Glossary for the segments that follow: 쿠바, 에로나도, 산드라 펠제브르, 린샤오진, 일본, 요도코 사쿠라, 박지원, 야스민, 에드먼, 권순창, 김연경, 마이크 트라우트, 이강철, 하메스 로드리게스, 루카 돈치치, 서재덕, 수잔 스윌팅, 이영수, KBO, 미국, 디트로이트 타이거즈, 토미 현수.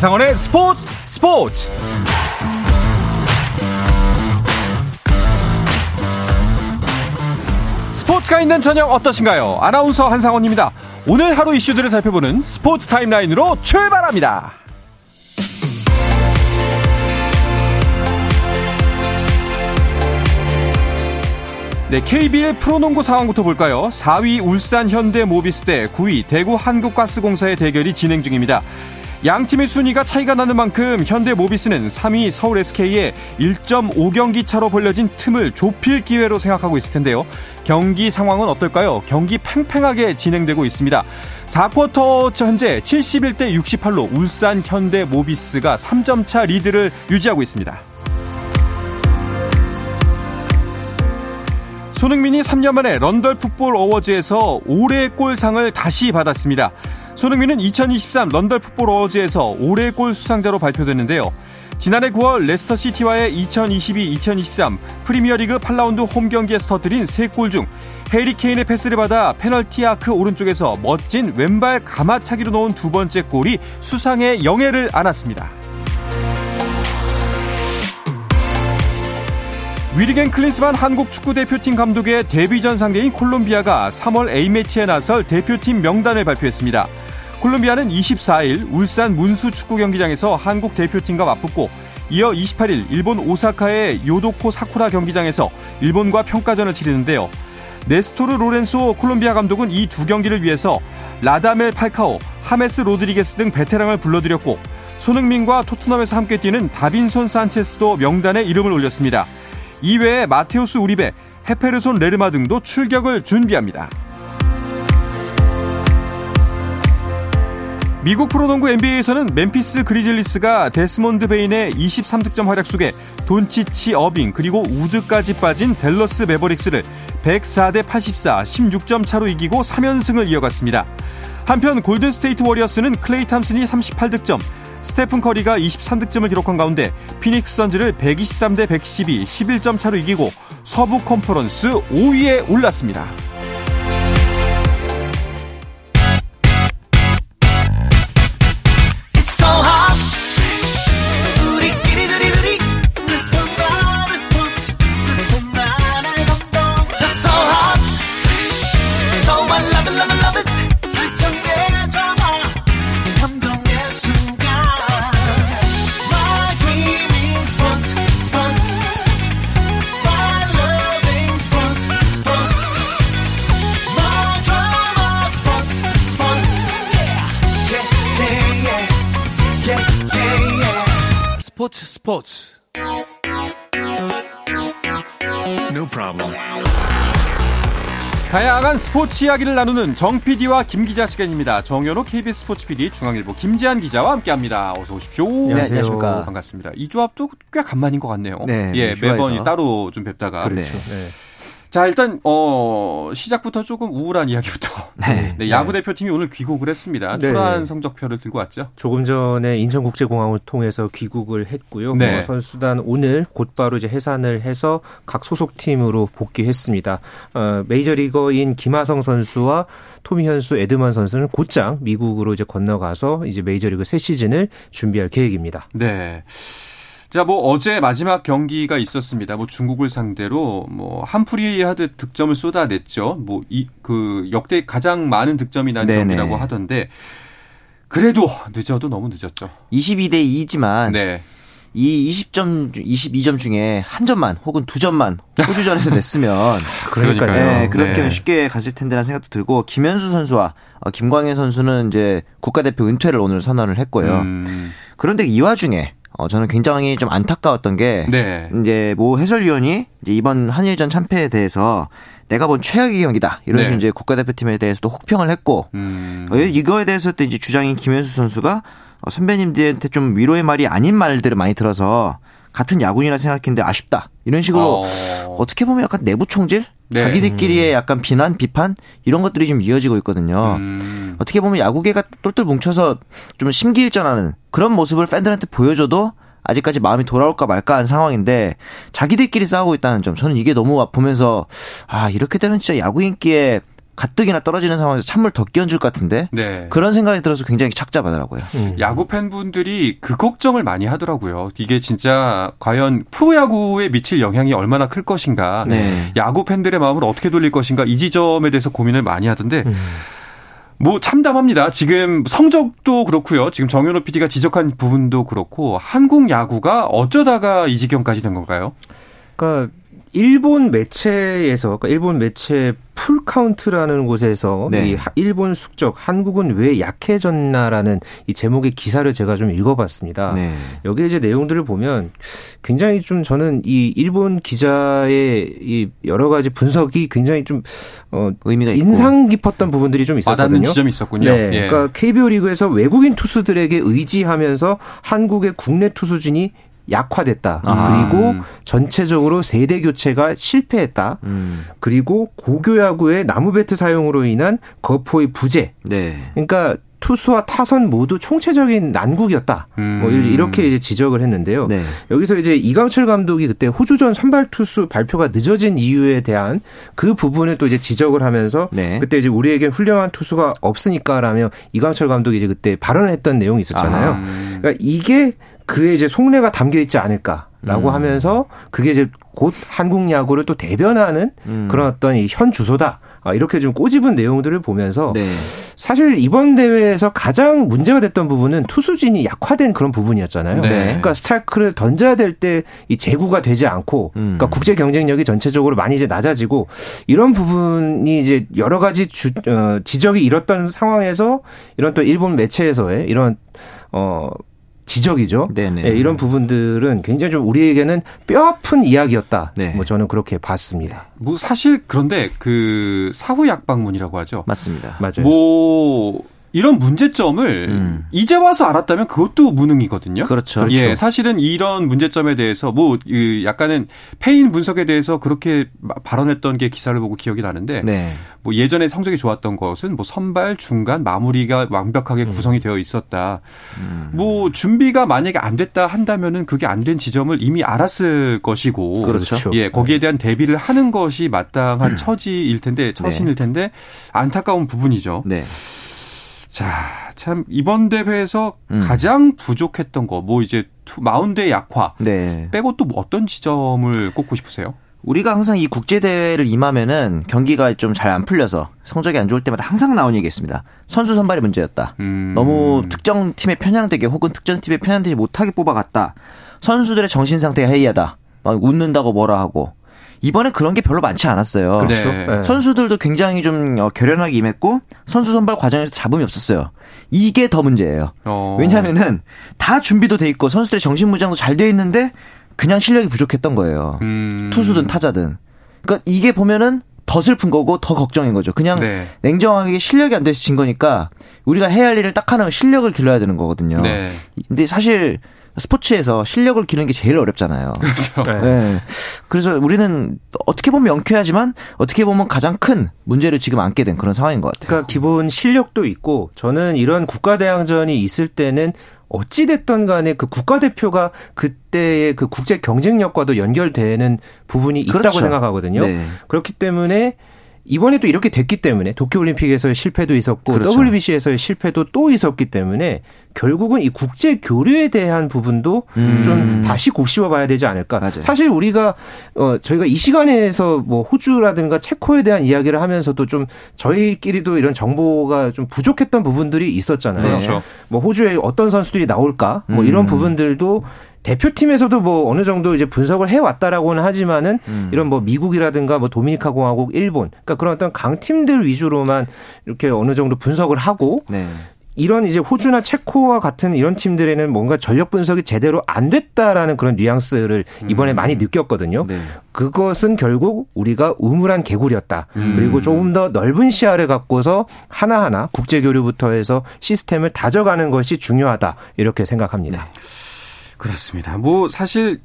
한상헌의 스포츠. 스포츠가 있는 저녁 어떠신가요? 아나운서 한상헌입니다. 오늘 하루 이슈들을 살펴보는 스포츠 타임라인으로 출발합니다. 네, KBL 프로농구 상황부터 볼까요? 4위 울산 현대 모비스 대 9위 대구 한국가스공사의 대결이 진행 중입니다. 양팀의 순위가 차이가 나는 만큼 현대 모비스는 3위 서울 SK에 1.5경기 차로 벌려진 틈을 좁힐 기회로 생각하고 있을 텐데요. 경기 상황은 어떨까요? 경기 팽팽하게 진행되고 있습니다. 4쿼터 현재 71대 68로 울산 현대 모비스가 3점 차 리드를 유지하고 있습니다. 손흥민이 3년 만에 런던 풋볼 어워즈에서 올해의 골상을 다시 받았습니다. 손흥민은 2023 런던 풋볼 어워즈에서 올해의 골 수상자로 발표됐는데요. 지난해 9월 레스터시티와의 2022-2023 프리미어리그 8라운드 홈경기에서 터뜨린 3골 중 해리 케인의 패스를 받아 페널티 아크 오른쪽에서 멋진 왼발 가마차기로 넣은 두 번째 골이 수상의 영예를 안았습니다. 위르겐 클린스만 한국 축구대표팀 감독의 데뷔전 상대인 콜롬비아가 3월 A매치에 나설 대표팀 명단을 발표했습니다. 콜롬비아는 24일 울산 문수 축구경기장에서 한국 대표팀과 맞붙고 이어 28일 일본 오사카의 요도코 사쿠라 경기장에서 일본과 평가전을 치르는데요. 네스토르 로렌소 콜롬비아 감독은 이 두 경기를 위해서 라다멜 팔카오, 하메스 로드리게스 등 베테랑을 불러들였고 손흥민과 토트넘에서 함께 뛰는 다빈손 산체스도 명단에 이름을 올렸습니다. 이외에 마테우스 우리베, 헤페르손 레르마 등도 출격을 준비합니다. 미국 프로농구 NBA에서는 멤피스 그리즐리스가 데스몬드 베인의 23득점 활약 속에 돈치치, 어빙 그리고 우드까지 빠진 댈러스 매버릭스를 104대 84, 16점 차로 이기고 3연승을 이어갔습니다. 한편 골든스테이트 워리어스는 클레이 탐슨이 38득점, 스테픈 커리가 23득점을 기록한 가운데 피닉스 선즈를 123대 112, 11점 차로 이기고 서부 컨퍼런스 5위에 올랐습니다. 스포츠. No problem. 다양한 스포츠 이야기를 나누는 정 PD와 김 기자 시간입니다. 정현호 KBS 스포츠 PD, 중앙일보 김지한 기자와 함께합니다. 어서 오십시오. 네, 안녕하십니까. 반갑습니다. 이 조합도 꽤 간만인 것 같네요. 네, 예, 매번 따로 좀 뵙다가. 그렇죠. 네. 자, 일단 시작부터 조금 우울한 이야기부터. 네. 네, 야구 대표팀이 오늘 귀국을 했습니다. 초라한 성적표를 들고 왔죠. 조금 전에 인천국제공항을 통해서 귀국을 했고요. 네. 선수단 오늘 곧바로 이제 해산을 해서 각 소속팀으로 복귀했습니다. 메이저리거인 김하성 선수와 토미 현수, 에드먼 선수는 곧장 미국으로 이제 건너가서 이제 메이저리그 새 시즌을 준비할 계획입니다. 네. 자, 어제 마지막 경기가 있었습니다. 중국을 상대로 한풀이 하듯 득점을 쏟아냈죠. 역대 가장 많은 득점이 난 경기라고 하던데, 그래도 늦어도 너무 늦었죠. 22대 2지만, 네. 이 22점 중에 한 점만 혹은 두 점만 호주전에서 냈으면 그러니까요. 네, 그렇게 네. 쉽게 갔을 텐데라는 생각도 들고, 김현수 선수와 김광현 선수는 이제 국가대표 은퇴를 오늘 선언을 했고요. 그런데 이 와중에 저는 굉장히 좀 안타까웠던 게, 네. 이제 모 해설위원이 이제 이번 한일전 참패에 대해서 내가 본 최악의 경기다. 이런 식으로 이제 국가대표팀에 대해서도 혹평을 했고, 이거에 대해서 또 이제 주장인 김현수 선수가 선배님들한테 좀 위로의 말이 아닌 말들을 많이 들어서 같은 야구인이라 생각했는데 아쉽다. 이런 식으로 어떻게 보면 약간 내부 총질? 네. 자기들끼리의 약간 비난, 비판 이런 것들이 지금 이어지고 있거든요. 어떻게 보면 야구계가 똘똘 뭉쳐서 좀 심기일전하는 그런 모습을 팬들한테 보여줘도 아직까지 마음이 돌아올까 말까 한 상황인데 자기들끼리 싸우고 있다는 점, 저는 이게 너무 보면서 이렇게 되면 진짜 야구 인기에 가뜩이나 떨어지는 상황에서 찬물 더 끼얹을 것 같은데 네. 그런 생각이 들어서 굉장히 착잡하더라고요. 야구 팬분들이 그 걱정을 많이 하더라고요. 이게 진짜 과연 프로야구에 미칠 영향이 얼마나 클 것인가 네. 야구 팬들의 마음을 어떻게 돌릴 것인가 이 지점에 대해서 고민을 많이 하던데 뭐 참담합니다. 지금 성적도 그렇고요. 지금 정현호 PD가 지적한 부분도 그렇고 한국 야구가 어쩌다가 이 지경까지 된 건가요? 그러니까 일본 매체에서 그러니까 일본 매체 풀카운트라는 곳에서 네. 이 일본 숙적 한국은 왜 약해졌나라는 이 제목의 기사를 제가 좀 읽어봤습니다. 네. 여기에 이제 내용들을 보면 굉장히 좀 저는 이 일본 기자의 이 여러 가지 분석이 굉장히 좀 의미가 있고. 인상 깊었던 부분들이 좀 있었거든요. 와닿는 지점이 있었군요. 네. 예. 그러니까 KBO 리그에서 외국인 투수들에게 의지하면서 한국의 국내 투수진이 약화됐다. 그리고 전체적으로 세대 교체가 실패했다. 그리고 고교야구의 나무배트 사용으로 인한 거포의 부재. 네. 그러니까 투수와 타선 모두 총체적인 난국이었다. 뭐 이렇게 이제 지적을 했는데요. 네. 여기서 이제 이강철 감독이 그때 호주전 선발 투수 발표가 늦어진 이유에 대한 그 부분을 또 이제 지적을 하면서 네. 그때 이제 우리에겐 훌륭한 투수가 없으니까라며 이강철 감독이 이제 그때 발언을 했던 내용이 있었잖아요. 그러니까 이게 그에 이제 속내가 담겨 있지 않을까라고 하면서 그게 이제 곧 한국 야구를 또 대변하는 그런 어떤 이 현 주소다. 이렇게 좀 꼬집은 내용들을 보면서 네. 사실 이번 대회에서 가장 문제가 됐던 부분은 투수진이 약화된 그런 부분이었잖아요. 네. 그러니까 스트라이크를 던져야 될 때 이 제구가 되지 않고 그러니까 국제 경쟁력이 전체적으로 많이 이제 낮아지고 이런 부분이 이제 여러 가지 지적이 일었던 상황에서 이런 또 일본 매체에서의 이런 지적이죠. 네네. 네, 이런 부분들은 굉장히 좀 우리에게는 뼈아픈 이야기였다. 네. 뭐 저는 그렇게 봤습니다. 뭐 사실 그런데 그 사후 약방문이라고 하죠. 맞습니다. 맞아요. 뭐 이런 문제점을 이제 와서 알았다면 그것도 무능이거든요. 그렇죠. 예, 그렇죠. 사실은 이런 문제점에 대해서 뭐 약간은 패인 분석에 대해서 그렇게 발언했던 게 기사를 보고 기억이 나는데 네. 뭐 예전에 성적이 좋았던 것은 뭐 선발, 중간, 마무리가 완벽하게 구성이 되어 있었다. 뭐 준비가 만약에 안 됐다 한다면은 그게 안 된 지점을 이미 알았을 것이고, 그렇죠. 예, 거기에 대한 대비를 하는 것이 마땅한 처지일 텐데 처신일 텐데 네. 안타까운 부분이죠. 네. 자, 참 이번 대회에서 가장 부족했던 거, 뭐 이제 마운드의 약화 네. 빼고 또 뭐 어떤 지점을 꼽고 싶으세요? 우리가 항상 이 국제대회를 임하면은 경기가 좀 잘 안 풀려서 성적이 안 좋을 때마다 항상 나온 얘기 있습니다. 선수 선발이 문제였다. 너무 특정 팀에 편향되게 혹은 특정 팀에 편향되지 못하게 뽑아갔다. 선수들의 정신 상태가 해이하다. 막 웃는다고 뭐라 하고. 이번에 그런 게 별로 많지 않았어요. 그렇죠. 네. 선수들도 굉장히 좀 결연하게 임했고 선수 선발 과정에서 잡음이 없었어요. 이게 더 문제예요. 왜냐하면은 다 준비도 돼 있고 선수들의 정신 무장도 잘 돼 있는데 그냥 실력이 부족했던 거예요. 투수든 타자든. 그러니까 이게 보면은 더 슬픈 거고 더 걱정인 거죠. 그냥 네. 냉정하게 실력이 안 돼서 진 거니까 우리가 해야 할 일을 딱 하는 실력을 길러야 되는 거거든요. 네. 근데 사실 스포츠에서 실력을 기르는 게 제일 어렵잖아요. 그렇죠. 네. 그래서 우리는 어떻게 보면 명쾌하지만 어떻게 보면 가장 큰 문제를 지금 안게 된 그런 상황인 것 같아요. 그러니까 기본 실력도 있고 저는 이런 국가대항전이 있을 때는 어찌됐든 간에 그 국가대표가 그때의 그 국제 경쟁력과도 연결되는 부분이 있다고 그렇죠. 생각하거든요. 네. 그렇기 때문에 이번에 또 이렇게 됐기 때문에 도쿄올림픽에서의 실패도 있었고 그렇죠. WBC에서의 실패도 또 있었기 때문에 결국은 이 국제 교류에 대한 부분도 좀 다시 곱씹어봐야 되지 않을까. 맞아요. 사실 우리가 저희가 이 시간에서 뭐 호주라든가 체코에 대한 이야기를 하면서도 좀 저희끼리도 이런 정보가 좀 부족했던 부분들이 있었잖아요. 그렇죠. 뭐 호주에 어떤 선수들이 나올까 뭐 이런 부분들도 대표팀에서도 뭐 어느 정도 이제 분석을 해왔다라고는 하지만은 이런 뭐 미국이라든가 뭐 도미니카공화국, 일본 그러니까 그런 어떤 강팀들 위주로만 이렇게 어느 정도 분석을 하고 네. 이런 이제 호주나 체코와 같은 이런 팀들에는 뭔가 전력 분석이 제대로 안 됐다라는 그런 뉘앙스를 이번에 많이 느꼈거든요. 네. 그것은 결국 우리가 우물한 개구리였다. 그리고 조금 더 넓은 시야를 갖고서 하나하나 국제교류부터 해서 시스템을 다져가는 것이 중요하다. 이렇게 생각합니다. 네. 그렇습니다. 뭐 사실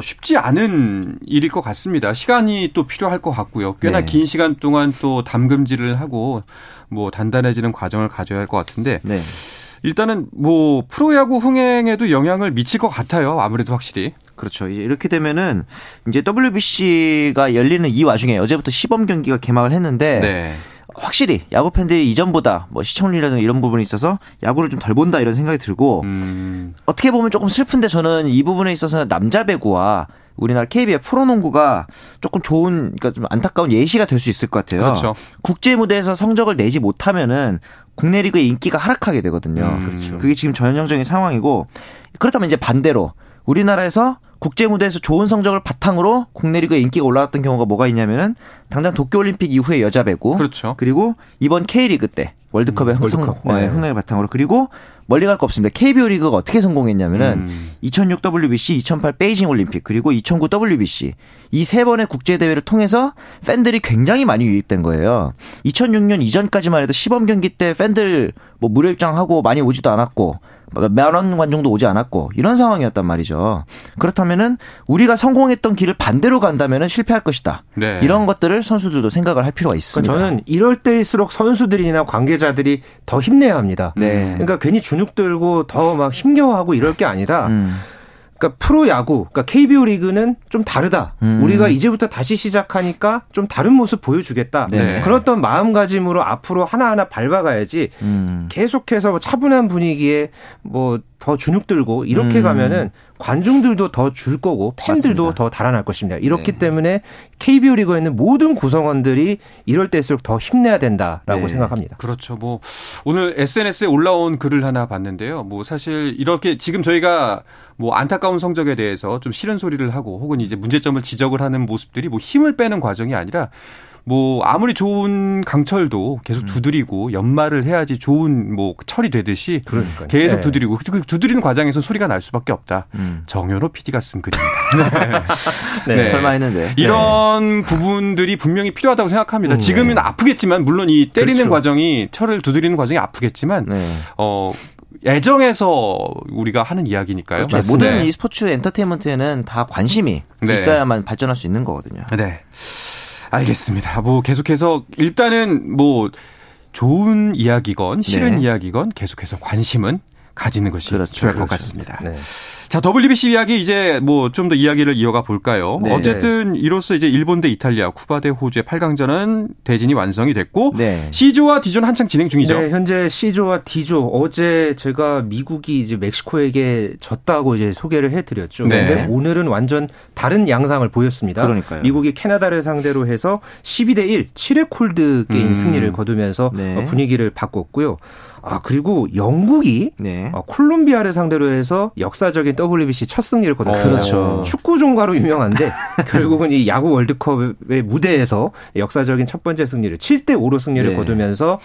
쉽지 않은 일일 것 같습니다. 시간이 또 필요할 것 같고요. 꽤나 네. 긴 시간 동안 또 담금질을 하고 뭐 단단해지는 과정을 가져야 할 것 같은데 네. 일단은 뭐 프로야구 흥행에도 영향을 미칠 것 같아요. 아무래도 확실히. 그렇죠. 이제 이렇게 되면은 이제 WBC가 열리는 이 와중에 어제부터 시범 경기가 개막을 했는데. 네. 확실히 야구 팬들이 이전보다 뭐 시청률이라든가 이런 부분에 있어서 야구를 좀 덜 본다 이런 생각이 들고 어떻게 보면 조금 슬픈데 저는 이 부분에 있어서는 남자 배구와 우리나라 KBL 프로농구가 조금 좋은, 그러니까 좀 안타까운 예시가 될 수 있을 것 같아요. 그렇죠. 국제 무대에서 성적을 내지 못하면은 국내 리그의 인기가 하락하게 되거든요. 그렇죠. 그게 지금 전형적인 상황이고 그렇다면 이제 반대로 우리나라에서 국제 무대에서 좋은 성적을 바탕으로 국내 리그의 인기가 올라왔던 경우가 뭐가 있냐면은 당장 도쿄올림픽 이후에 여자 배구, 그렇죠. 그리고 이번 K리그 때 월드컵의 흥행을 바탕으로 그리고 멀리 갈 거 없습니다. KBO 리그가 어떻게 성공했냐면은 2006 WBC, 2008 베이징 올림픽 그리고 2009 WBC 이 세 번의 국제 대회를 통해서 팬들이 굉장히 많이 유입된 거예요. 2006년 이전까지만 해도 시범 경기 때 팬들 뭐 무료 입장하고 많이 오지도 않았고. 몇만 관중도 오지 않았고 이런 상황이었단 말이죠. 그렇다면은 우리가 성공했던 길을 반대로 간다면은 실패할 것이다. 네. 이런 것들을 선수들도 생각을 할 필요가 있습니다. 그러니까 저는 이럴 때일수록 선수들이나 관계자들이 더 힘내야 합니다. 네. 그러니까 괜히 주눅 들고 더 막 힘겨워하고 이럴 게 아니라 그러니까 프로야구, 그러니까 KBO 리그는 좀 다르다. 우리가 이제부터 다시 시작하니까 좀 다른 모습 보여주겠다. 네. 그랬던 마음가짐으로 앞으로 하나하나 밟아가야지 계속해서 차분한 분위기에 뭐 더 주눅 들고 이렇게 가면은 관중들도 더 줄 거고 팬들도 맞습니다. 더 달아날 것입니다. 이렇기 네. 때문에 KBO 리그에 있는 모든 구성원들이 이럴 때일수록 더 힘내야 된다라고 네. 생각합니다. 그렇죠. 뭐 오늘 SNS에 올라온 글을 하나 봤는데요. 뭐 사실 이렇게 지금 저희가 뭐 안타까운 성적에 대해서 좀 싫은 소리를 하고 혹은 이제 문제점을 지적을 하는 모습들이 뭐 힘을 빼는 과정이 아니라 뭐 아무리 좋은 강철도 계속 두드리고 연마를 해야지 좋은 뭐 철이 되듯이 그러니까요. 계속 두드리고 그 두드리는 과정에서 소리가 날 수밖에 없다. 정현호 PD가 쓴 글입니다. 네. 네. 설마 했는데 이런 네. 부분들이 분명히 필요하다고 생각합니다. 지금은 아프겠지만 물론 이 때리는 그렇죠. 과정이 철을 두드리는 과정이 아프겠지만 네. 애정에서 우리가 하는 이야기니까요. 그렇죠. 모든 네. 이 스포츠 엔터테인먼트에는 다 관심이 네. 있어야만 발전할 수 있는 거거든요. 네. 알겠습니다. 뭐 계속해서 일단은 뭐 좋은 이야기건 싫은 네. 이야기건 계속해서 관심은 가지는 것이 그렇죠. 좋을 것 같습니다. 네. 자, WBC 이야기 이제 뭐 좀 더 이야기를 이어가 볼까요? 네. 어쨌든 이로써 이제 일본 대 이탈리아, 쿠바 대 호주의 8강전은 대진이 완성이 됐고 네. C조와 D조는 한창 진행 중이죠. 네, 현재 C조와 D조 어제 제가 미국이 이제 멕시코에게 졌다고 이제 소개를 해드렸죠. 네. 근데 오늘은 완전 다른 양상을 보였습니다. 그러니까요. 미국이 캐나다를 상대로 해서 12대1 7회 콜드 게임 승리를 거두면서 네. 분위기를 바꿨고요. 아, 그리고 영국이 네. 콜롬비아를 상대로 해서 역사적인 WBC 첫 승리를 거뒀어요. 그렇죠. 축구 종가로 유명한데 결국은 이 야구 월드컵의 무대에서 역사적인 첫 번째 승리를 7대5로 승리를 네. 거두면서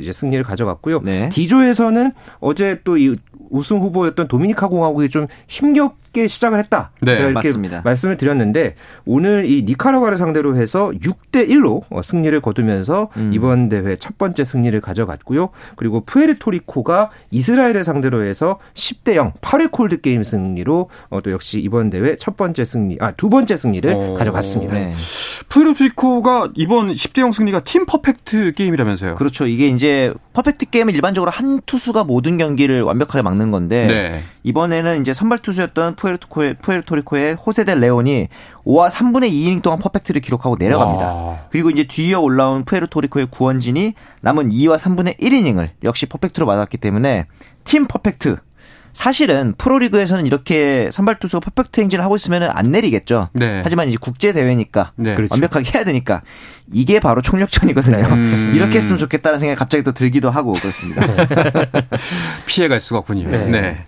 이제 승리를 가져갔고요. 네. D조에서는 어제 또 이 우승 후보였던 도미니카공화국이 좀 힘겹게 시작을 했다. 네, 제가 이렇게 맞습니다. 말씀을 드렸는데 오늘 이 니카라과를 상대로 해서 6대1로 승리를 거두면서 이번 대회 첫 번째 승리를 가져갔고요. 그리고 푸에르토리코가 이스라엘을 상대로 해서 10대0 8회 콜드 게임 승리로 또 역시 이번 대회 첫 번째 승리, 두 번째 승리를 가져갔습니다. 네. 푸에르토리코가 이번 10대0 승리가 팀 퍼펙트 게임이라면서요? 그렇죠. 이게 이제 퍼펙트 게임은 일반적으로 한 투수가 모든 경기를 완벽하게 막는 건데 네. 이번에는 이제 선발 투수였던 푸에르토리코의 호세데 레온이 5와 3분의 2이닝 동안 퍼펙트를 기록하고 내려갑니다. 와. 그리고 이제 뒤이어 올라온 푸에르토리코의 구원진이 남은 2와 3분의 1이닝을 역시 퍼펙트로 맞았기 때문에 팀 퍼펙트. 사실은 프로리그에서는 이렇게 선발투수가 퍼펙트 행진을 하고 있으면 안 내리겠죠. 네. 하지만 이제 국제대회니까 네. 완벽하게 해야 되니까 이게 바로 총력전이거든요. 이렇게 했으면 좋겠다는 생각이 갑자기 또 들기도 하고 그렇습니다. 피해갈 수가 없군요. 네. 네.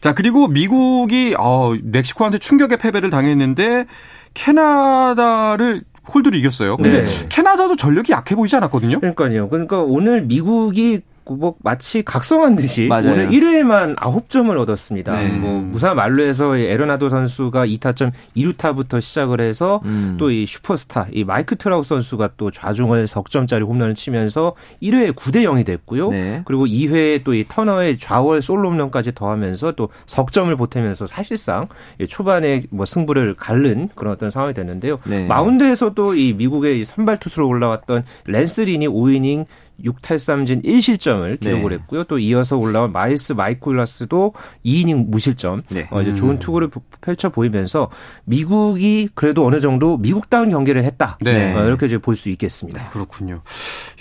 자, 그리고 미국이 멕시코한테 충격의 패배를 당했는데 캐나다를 홀드로 이겼어요. 근데 네. 캐나다도 전력이 약해 보이지 않았거든요. 그러니까요. 그러니까 오늘 미국이 뭐 마치 각성한 듯이 맞아요. 오늘 1회에만 9점을 얻었습니다. 네. 뭐 무사 만루에서 에로나도 선수가 2타점 2루타부터 시작을 해서 또 이 슈퍼스타 이 마이크 트라우트 선수가 또 좌중을 석점짜리 홈런을 치면서 1회에 9대0이 됐고요. 네. 그리고 2회에 또 이 터너의 좌월 솔로 홈런까지 더하면서 또 석점을 보태면서 사실상 초반에 뭐 승부를 갈른 그런 어떤 상황이 됐는데요. 네. 마운드에서도 이 미국의 선발 투수로 올라왔던 랜스린이 5이닝 6탈삼진 1실점을 기록을 했고요. 또 이어서 올라온 마일스 마이콜라스도 2이닝 무실점. 이제 좋은 투구를 펼쳐 보이면서 미국이 그래도 어느 정도 미국다운 경기를 했다. 이렇게 이제 볼 수 있겠습니다. 그렇군요.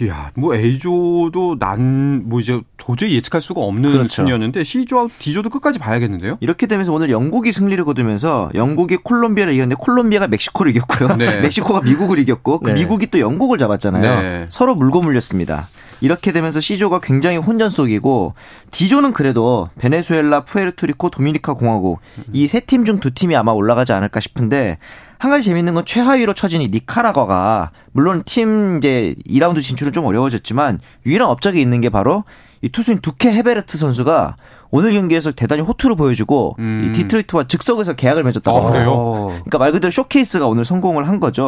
이야, 뭐 A조도 난 뭐 이제 도저히 예측할 수가 없는 순위였는데 C조와 D조도 끝까지 봐야겠는데요. 이렇게 되면서 오늘 영국이 승리를 거두면서 영국이 콜롬비아를 이겼는데 콜롬비아가 멕시코를 이겼고요. 멕시코가 미국을 이겼고 그 미국이 또 영국을 잡았잖아요. 서로 물고 물렸습니다. 이렇게 되면서 C조가 굉장히 혼전 속이고 D조는 그래도 베네수엘라, 푸에르토리코, 도미니카공화국 이 세 팀 중 두 팀이 아마 올라가지 않을까 싶은데 한 가지 재밌는 건 최하위로 처진 이 니카라과가 물론 팀 이제 2라운드 진출은 좀 어려워졌지만 유일한 업적이 있는 게 바로 이 투수인 두케 헤베르트 선수가 오늘 경기에서 대단히 호투를 보여주고 이 디트로이트와 즉석에서 계약을 맺었다고 그래요? 그러니까 말 그대로 쇼케이스가 오늘 성공을 한 거죠.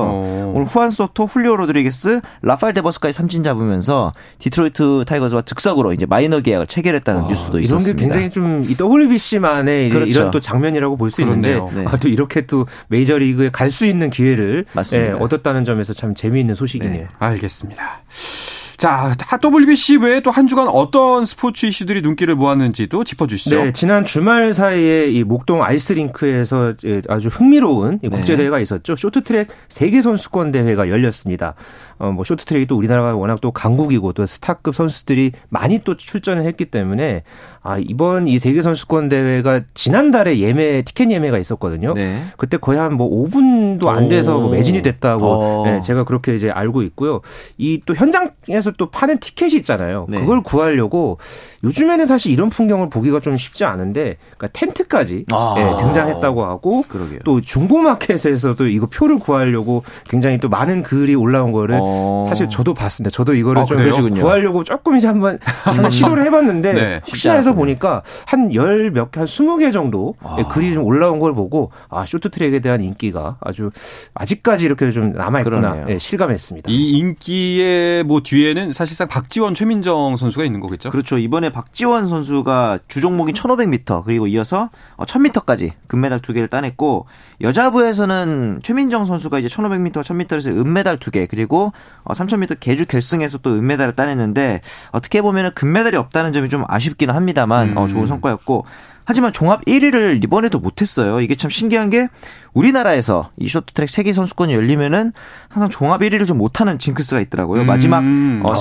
오늘 후안 소토, 훌리오 로드리게스, 라팔 데버스까지 삼진 잡으면서 디트로이트 타이거즈와 즉석으로 이제 마이너 계약을 체결했다는 뉴스도 있었습니다. 이런 게 굉장히 좀 이 WBC만의 이런 또 장면이라고 볼 수 있는데 또 이렇게 또 메이저리그에 갈 수 있는 기회를 얻었다는 점에서 참 재미있는 소식이네요. 알겠습니다. 자, WBC 외에 또 한 주간 어떤 스포츠 이슈들이 눈길을 모았는지도 짚어주시죠. 네, 지난 주말 사이에 이 목동 아이스링크에서 아주 흥미로운 국제대회가 있었죠. 쇼트트랙 세계선수권대회가 열렸습니다. 뭐 쇼트트랙이 또 우리나라가 워낙 또 강국이고 또 스타급 선수들이 많이 또 출전을 했기 때문에 이번 이 세계선수권 대회가 지난달에 티켓 예매가 있었거든요. 그때 거의 한 뭐 5분도 안 돼서 매진이 됐다고 제가 그렇게 이제 알고 있고요. 이 또 현장에서 또 파는 티켓이 있잖아요. 그걸 구하려고 요즘에는 사실 이런 풍경을 보기가 좀 쉽지 않은데 그러니까 텐트까지 등장했다고 하고 또 중고마켓에서도 이거 표를 구하려고 굉장히 또 많은 글이 올라온 거를 사실 저도 봤습니다. 저도 이거를 좀 구하려고 조금 이제 한번 시도를 해봤는데 혹시나 해서 보니까 한 20개 정도 글이 좀 올라온 걸 보고 쇼트트랙에 대한 인기가 아직까지 이렇게 좀 남아있구나 실감했습니다. 이 인기의 뭐 뒤에는 사실상 박지원, 최민정 선수가 있는 거겠죠? 그렇죠. 이번에 박지원 선수가 주종목인 1500m 그리고 이어서 1000m까지 금메달 2개를 따냈고 여자부에서는 최민정 선수가 이제 1500m와 1000m에서 은메달 2개 그리고 3000m 계주 결승에서 또 은메달을 따냈는데 어떻게 보면 금메달이 없다는 점이 좀 아쉽기는 합니다만 좋은 성과였고 하지만 종합 1위를 이번에도 못했어요. 이게 참 신기한 게 우리나라에서 이 쇼트트랙 세계선수권이 열리면은 항상 종합 1위를 좀 못하는 징크스가 있더라고요. 마지막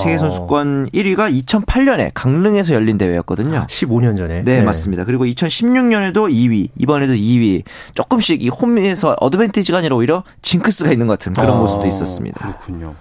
세계선수권 1위가 2008년에 강릉에서 열린 대회였거든요. 15년 전에. 네, 맞습니다. 그리고 2016년에도 2위, 이번에도 2위. 조금씩 이 홈에서 어드밴티지가 아니라 오히려 징크스가 있는 것 같은 그런 모습도 있었습니다. 그렇군요.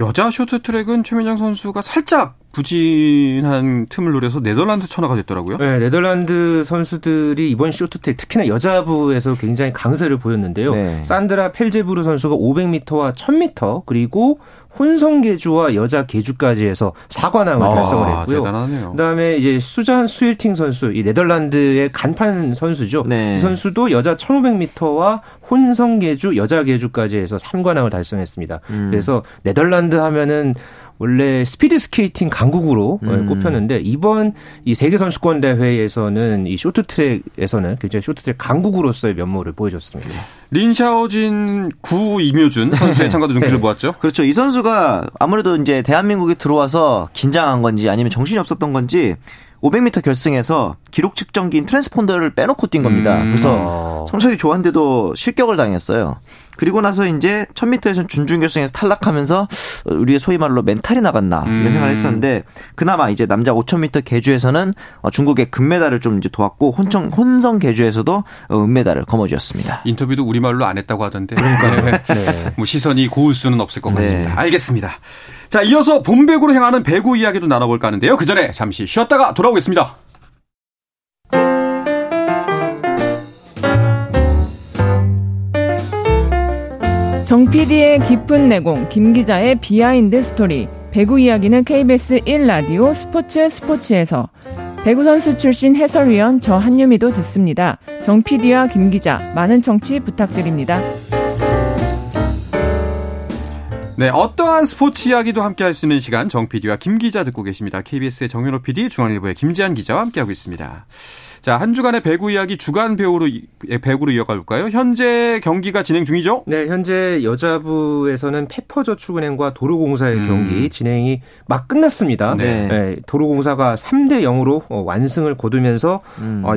여자 쇼트트랙은 최민정 선수가 살짝 부진한 틈을 노려서 네덜란드 천하가 됐더라고요. 네, 네덜란드 선수들이 이번 쇼트트랙 특히나 여자부에서 굉장히 강세를 보였는데요. 산드라 펠제브르 선수가 500m와 1000m 그리고 혼성 계주와 여자 계주까지 해서 4관왕을 달성을 했고요. 대단하네요. 그다음에 이제 수잔 스윌팅 선수, 이 네덜란드의 간판 선수죠. 이 선수도 여자 1500m와 혼성 계주, 여자 계주까지 해서 3관왕을 달성했습니다. 그래서 네덜란드 하면은 원래 스피드 스케이팅 강국으로 꼽혔는데 이번 이 세계 선수권 대회에서는 이 쇼트트랙에서는 굉장히 쇼트트랙 강국으로서의 면모를 보여줬습니다. 린샤오진 구 임효준 선수의 참가도 눈길을 모았죠. 그렇죠. 이 선수가 아무래도 이제 대한민국에 들어와서 긴장한 건지 아니면 정신이 없었던 건지 500m 결승에서 기록 측정기인 트랜스폰더를 빼놓고 뛴 겁니다. 그래서 성적이 좋았는데도 실격을 당했어요. 그리고 나서 이제 1000m에서는 준준결승에서 탈락하면서 우리의 소위 말로 멘탈이 나갔나 이런 생각을 했었는데 그나마 이제 남자 5000m 계주에서는 중국의 금메달을 좀 이제 도왔고 혼성 계주에서도 은메달을 거머쥐었습니다. 인터뷰도 우리말로 안 했다고 하던데 그러니까요. 뭐 시선이 고울 수는 없을 것 같습니다. 알겠습니다. 자, 이어서 봄배구로 향하는 배구 이야기도 나눠볼까 하는데요. 그 전에 잠시 쉬었다가 돌아오겠습니다. 정 PD의 깊은 내공, 김 기자의 비하인드 스토리. 배구 이야기는 KBS 1라디오 스포츠에서 배구 선수 출신 해설위원 저 한유미도 듣습니다. 정 PD와 김 기자, 많은 청취 부탁드립니다. 네, 어떠한 스포츠 이야기도 함께할 수 있는 시간 정 PD와 김 기자 듣고 계십니다. KBS의 정현호 PD, 중앙일보의 김지한 기자와 함께하고 있습니다. 자, 한 주간의 배구 이야기 주간 배구로 이어가 볼까요? 현재 경기가 진행 중이죠? 네, 현재 여자부에서는 페퍼저축은행과 도로공사의 경기 진행이 막 끝났습니다. 네. 네, 도로공사가 3-0으로 완승을 거두면서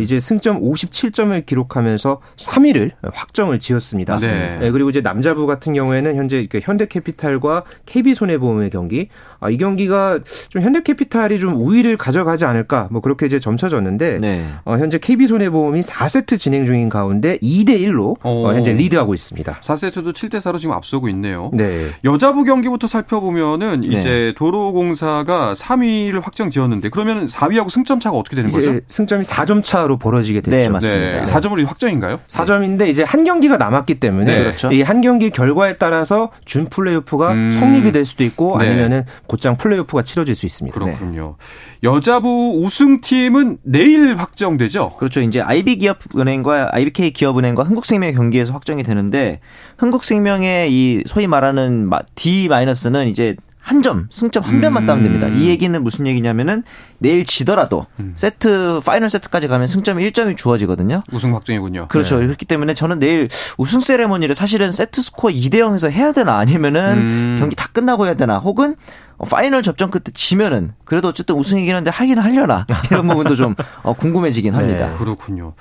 이제 승점 57점을 기록하면서 3위를 확정을 지었습니다. 네. 네, 그리고 이제 남자부 같은 경우에는 현재 현대캐피탈과 KB손해보험의 경기, 이 경기가 좀 현대캐피탈이 좀 우위를 가져가지 않을까, 뭐 그렇게 이제 점쳐졌는데 네. 현재 KB손해보험이 4세트 진행 중인 가운데 2-1로 현재 리드하고 있습니다. 4세트도 7-4로 지금 앞서고 있네요. 네. 여자부 경기부터 살펴보면은 이제 네. 도로공사가 3위를 확정 지었는데 그러면 4위하고 승점 차가 어떻게 되는 거죠? 승점이 4점 차로 벌어지게 됐죠. 네, 맞습니다. 네. 4점으로 확정인가요? 4점인데 이제 한 경기가 남았기 때문에 네. 그렇죠. 이 한 경기 결과에 따라서 준 플레이오프가 성립이 될 수도 있고 네. 아니면은 곧장 플레이오프가 치러질 수 있습니다. 그렇군요. 네. 여자부 우승팀은 내일 확정되죠? 그렇죠. 이제 IB기업은행과 IBK기업은행과 한국생명의 경기에서 확정이 되는데 한국생명의 이 소위 말하는 D-는 이제 한 점, 승점 한 변만 따면 됩니다. 이 얘기는 무슨 얘기냐면은 내일 지더라도 파이널 세트까지 가면 승점 1점이 주어지거든요. 우승 확정이군요. 그렇죠. 네. 그렇기 때문에 저는 내일 우승 세레머니를 사실은 세트 스코어 2-0에서 해야 되나 아니면은 경기 다 끝나고 해야 되나 혹은 파이널 접전 끝에 지면은 그래도 어쨌든 우승이긴 한데 하긴 하려나 이런 부분도 좀 궁금해지긴 합니다. 네. 그렇군요.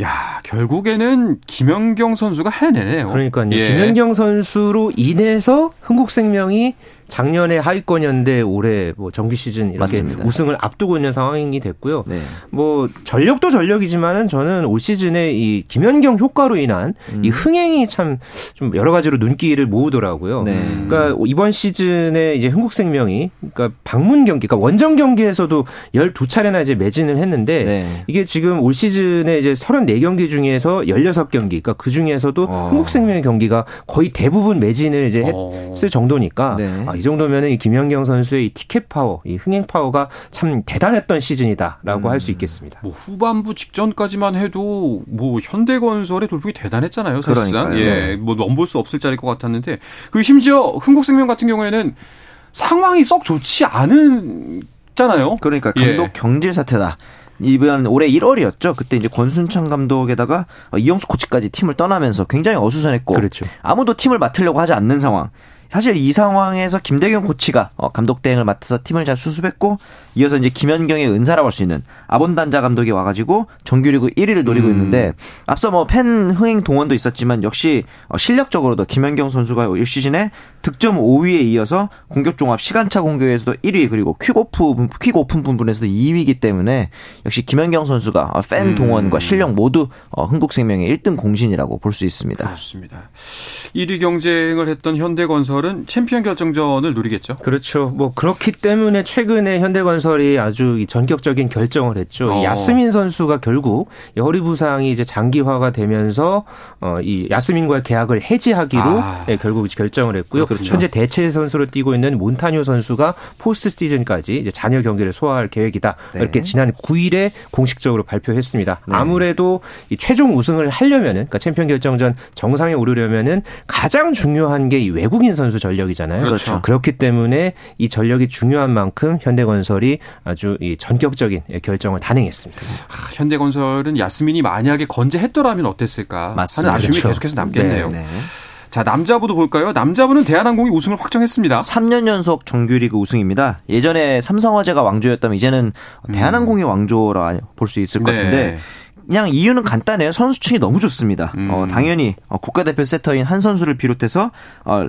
야, 결국에는 김연경 선수가 해내네요. 그러니까요. 예. 김연경 선수로 인해서 흥국생명이 작년에 하위권이었는데 올해 뭐 정규 시즌 이렇게 맞습니다. 우승을 앞두고 있는 상황이 됐고요. 네. 뭐 전력도 전력이지만은 저는 올 시즌에 이 김연경 효과로 인한 이 흥행이 참 좀 여러 가지로 눈길을 모으더라고요. 네. 그러니까 이번 시즌에 이제 흥국생명이 그러니까 방문 경기, 그러니까 원정 경기에서도 12차례나 이제 매진을 했는데 네. 이게 지금 올 시즌에 이제 34경기 중에서 16경기, 그러니까 그 중에서도 흥국생명의 경기가 거의 대부분 매진을 이제 했을 정도니까. 네. 이 정도면은 김연경 선수의 이 티켓 파워, 이 흥행 파워가 참 대단했던 시즌이다라고 할 수 있겠습니다. 뭐 후반부 직전까지만 해도 뭐 현대건설의 돌풍이 대단했잖아요. 사실상 그러니까요. 예, 뭐 넘볼 수 없을 자리일 것 같았는데 그 심지어 흥국생명 같은 경우에는 상황이 썩 좋지 않았잖아요. 그러니까 감독 예. 경질 사태다. 이번 올해 1월이었죠. 그때 이제 권순창 감독에다가 이영수 코치까지 팀을 떠나면서 굉장히 어수선했고 그렇죠. 아무도 팀을 맡으려고 하지 않는 상황. 사실 이 상황에서 김대경 코치가 감독 대행을 맡아서 팀을 잘 수습했고 이어서 이제 김연경의 은사라고 할 수 있는 아본단자 감독이 와가지고 정규리그 1위를 노리고 있는데 앞서 뭐 팬 흥행 동원도 있었지만 역시 실력적으로도 김연경 선수가 올 시즌에 득점 5위에 이어서 공격종합 시간차 공격에서도 1위 그리고 퀵오픈 분분에서도 2위이기 때문에 역시 김연경 선수가 팬 동원과 실력 모두 흥국생명의 1등 공신이라고 볼 수 있습니다. 그렇습니다. 1위 경쟁을 했던 현대건설 챔피언 결정전을 노리겠죠. 그렇죠. 뭐 그렇기 때문에 최근에 현대건설이 아주 전격적인 결정을 했죠. 야스민 선수가 결국 허리 부상이 이제 장기화가 되면서 이 야스민과의 계약을 해지하기로 네, 결국 결정을 했고요. 그렇죠. 현재 대체 선수로 뛰고 있는 몬타뇨 선수가 포스트 시즌까지 이제 잔여 경기를 소화할 계획이다. 네. 이렇게 지난 9일에 공식적으로 발표했습니다. 네. 아무래도 이 최종 우승을 하려면은 그러니까 챔피언 결정전 정상에 오르려면은 가장 중요한 게 이 외국인 선수 전력이잖아요. 그렇죠. 그렇기 때문에 이 전력이 중요한 만큼 현대건설이 아주 이 전격적인 결정을 단행했습니다. 아, 현대건설은 야스민이 만약에 건재했더라면 어땠을까 맞습니다. 하는 아쉬움이 그렇죠. 계속해서 남겠네요. 네, 네. 자, 남자부도 볼까요? 남자부는 대한항공이 우승을 확정했습니다. 3년 연속 정규리그 우승입니다. 예전에 삼성화재가 왕조였다면 이제는 대한항공이 왕조라 볼 수 있을 것 네. 같은데 그냥 이유는 간단해요. 선수층이 너무 좋습니다. 당연히 국가대표 세터인 한 선수를 비롯해서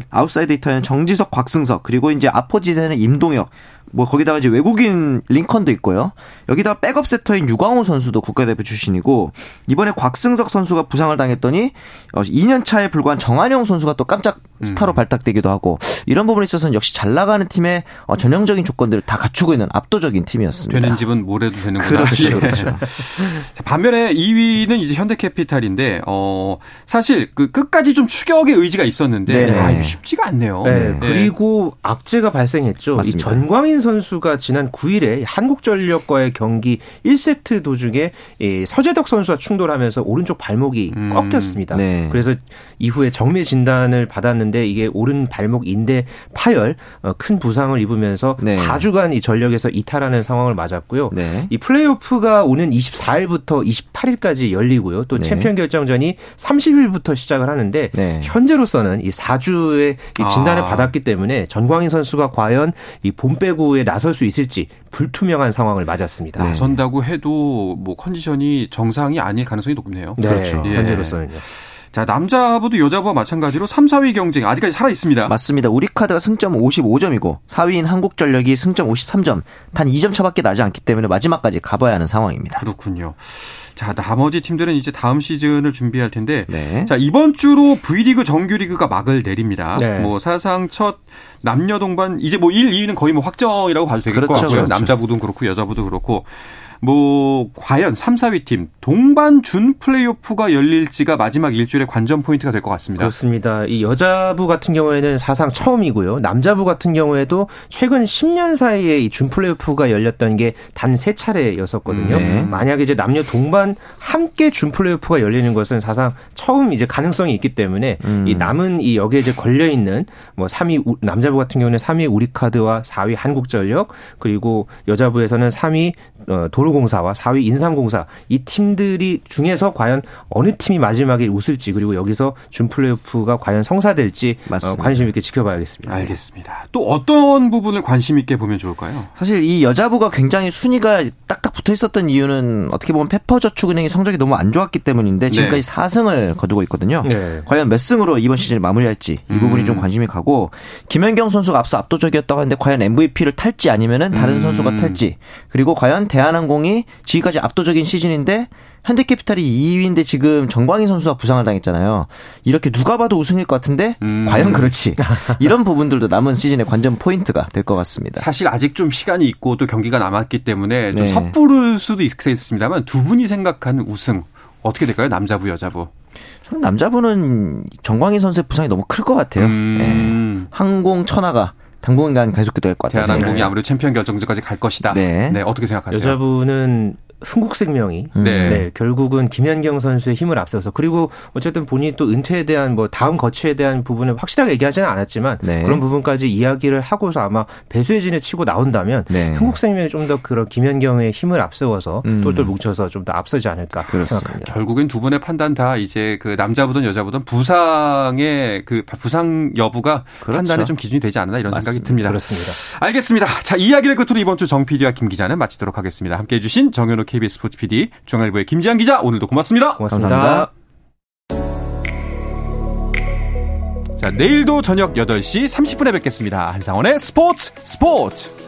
아웃사이드 히터인 정지석, 곽승석 그리고 이제 아포지세는 임동혁 뭐 거기다가 이제 외국인 링컨도 있고요. 여기다가 백업 세터인 유광호 선수도 국가대표 출신이고 이번에 곽승석 선수가 부상을 당했더니 2년 차에 불과한 정한용 선수가 또 깜짝 스타로 발탁되기도 하고 이런 부분에 있어서는 역시 잘 나가는 팀의 전형적인 조건들을 다 갖추고 있는 압도적인 팀이었습니다. 되는 집은 뭘 해도 되는구나. 그렇죠. 그렇죠. 자, 반면에 2위는 이제 현대캐피탈인데 사실 그 끝까지 좀 추격의 의지가 있었는데 아, 쉽지가 않네요. 네. 네. 그리고 악재가 발생했죠. 맞습니다. 이 전광인 선수가 지난 9일에 한국전력과의 경기 1세트 도중에 서재덕 선수와 충돌하면서 오른쪽 발목이 꺾였습니다. 네. 그래서 이후에 정밀 진단을 받았는데 있었는데 이게 오른 발목 인대 파열, 큰 부상을 입으면서 4주간 이 전력에서 이탈하는 상황을 맞았고요. 네. 이 플레이오프가 오는 24일부터 28일까지 열리고요. 또 챔피언 결정전이 30일부터 시작을 하는데 현재로서는 이 4주의 이 진단을 받았기 때문에 전광희 선수가 과연 이 봄배구에 나설 수 있을지 불투명한 상황을 맞았습니다. 나선다고 해도 뭐 컨디션이 정상이 아닐 가능성이 높네요. 네, 그렇죠. 예. 현재로서는요. 자, 남자부도 여자부와 마찬가지로 3, 4위 경쟁 아직까지 살아있습니다. 맞습니다. 우리카드가 승점 55점이고 4위인 한국전력이 승점 53점, 단 2점 차밖에 나지 않기 때문에 마지막까지 가봐야 하는 상황입니다. 그렇군요. 자, 나머지 팀들은 이제 다음 시즌을 준비할 텐데 자, 이번 주로 V리그 정규리그가 막을 내립니다. 뭐 사상 첫 남녀 동반 이제 뭐 1, 2위는 거의 뭐 확정이라고 봐도 되겠고 그렇죠. 남자부도 그렇고 여자부도 그렇고 뭐 과연 3, 4위 팀 동반 준 플레이오프가 열릴지가 마지막 일주일의 관전 포인트가 될 것 같습니다. 그렇습니다. 이 여자부 같은 경우에는 사상 처음이고요. 남자부 같은 경우에도 최근 10년 사이에 이 준 플레이오프가 열렸던 게 단 3차례였었거든요. 만약에 이제 남녀 동반 함께 준 플레이오프가 열리는 것은 사상 처음 이제 가능성이 있기 때문에 이 남은 이 여기에 이제 걸려 있는 뭐 3위 남자부 같은 경우는 3위 우리카드와 4위 한국전력 그리고 여자부에서는 3위 도로공사와 4위 인삼공사 이 팀들이 중에서 과연 어느 팀이 마지막에 웃을지 그리고 여기서 준 플레이오프가 과연 성사될지 관심 있게 지켜봐야겠습니다. 알겠습니다. 또 어떤 부분을 관심 있게 보면 좋을까요? 사실 이 여자부가 굉장히 순위가 딱딱 붙어 있었던 이유는 어떻게 보면 페퍼저축은행이 성적이 너무 안 좋았기 때문인데 지금까지 4승을 거두고 있거든요. 과연 몇 승으로 이번 시즌을 마무리할지 이 부분이 좀 관심이 가고 김연경 선수가 앞서 압도적이었다고 하는데 과연 MVP를 탈지 아니면은 다른 선수가 탈지 그리고 과연 대한항공이 지금까지 압도적인 시즌인데 현대캐피탈이 2위인데 지금 정광희 선수가 부상을 당했잖아요. 이렇게 누가 봐도 우승일 것 같은데 과연 그렇지. 이런 부분들도 남은 시즌의 관전 포인트가 될 것 같습니다. 사실 아직 좀 시간이 있고 또 경기가 남았기 때문에 좀 섣부를 수도 있겠습니다만 두 분이 생각하는 우승 어떻게 될까요? 남자부, 여자부. 저는 남자부는 정광희 선수의 부상이 너무 클 것 같아요. 항공 천하가 당분간 계속해도 될 것 같아요. 대한항공이 아무래도 챔피언 결정전까지 갈 것이다. 네, 어떻게 생각하세요? 여자부는 흥국생명이 결국은 김연경 선수의 힘을 앞서서 그리고 어쨌든 본인이 또 은퇴에 대한 뭐 다음 거취에 대한 부분을 확실하게 얘기하지는 않았지만 그런 부분까지 이야기를 하고서 아마 배수의 진을 치고 나온다면 흥국생명이 좀 더 그런 김연경의 힘을 앞세워서 똘똘 뭉쳐서 좀 더 앞서지 않을까 생각합니다. 결국엔 두 분의 판단 다 이제 그 남자보든 여자보든 부상의 그 부상 여부가 판단에 좀 기준이 되지 않나 이런 생각이 듭니다. 그렇습니다. 알겠습니다. 자, 이야기를 끝으로 이번 주 정 PD와 김 기자는 마치도록 하겠습니다. 함께해 주신 정현호 KBS 스포츠 PD, 중앙일보의 김지한 기자, 오늘도 고맙습니다. 고맙습니다. 감사합니다. 자, 내일도 저녁 8시 30분에 뵙겠습니다. 한상원의 스포츠!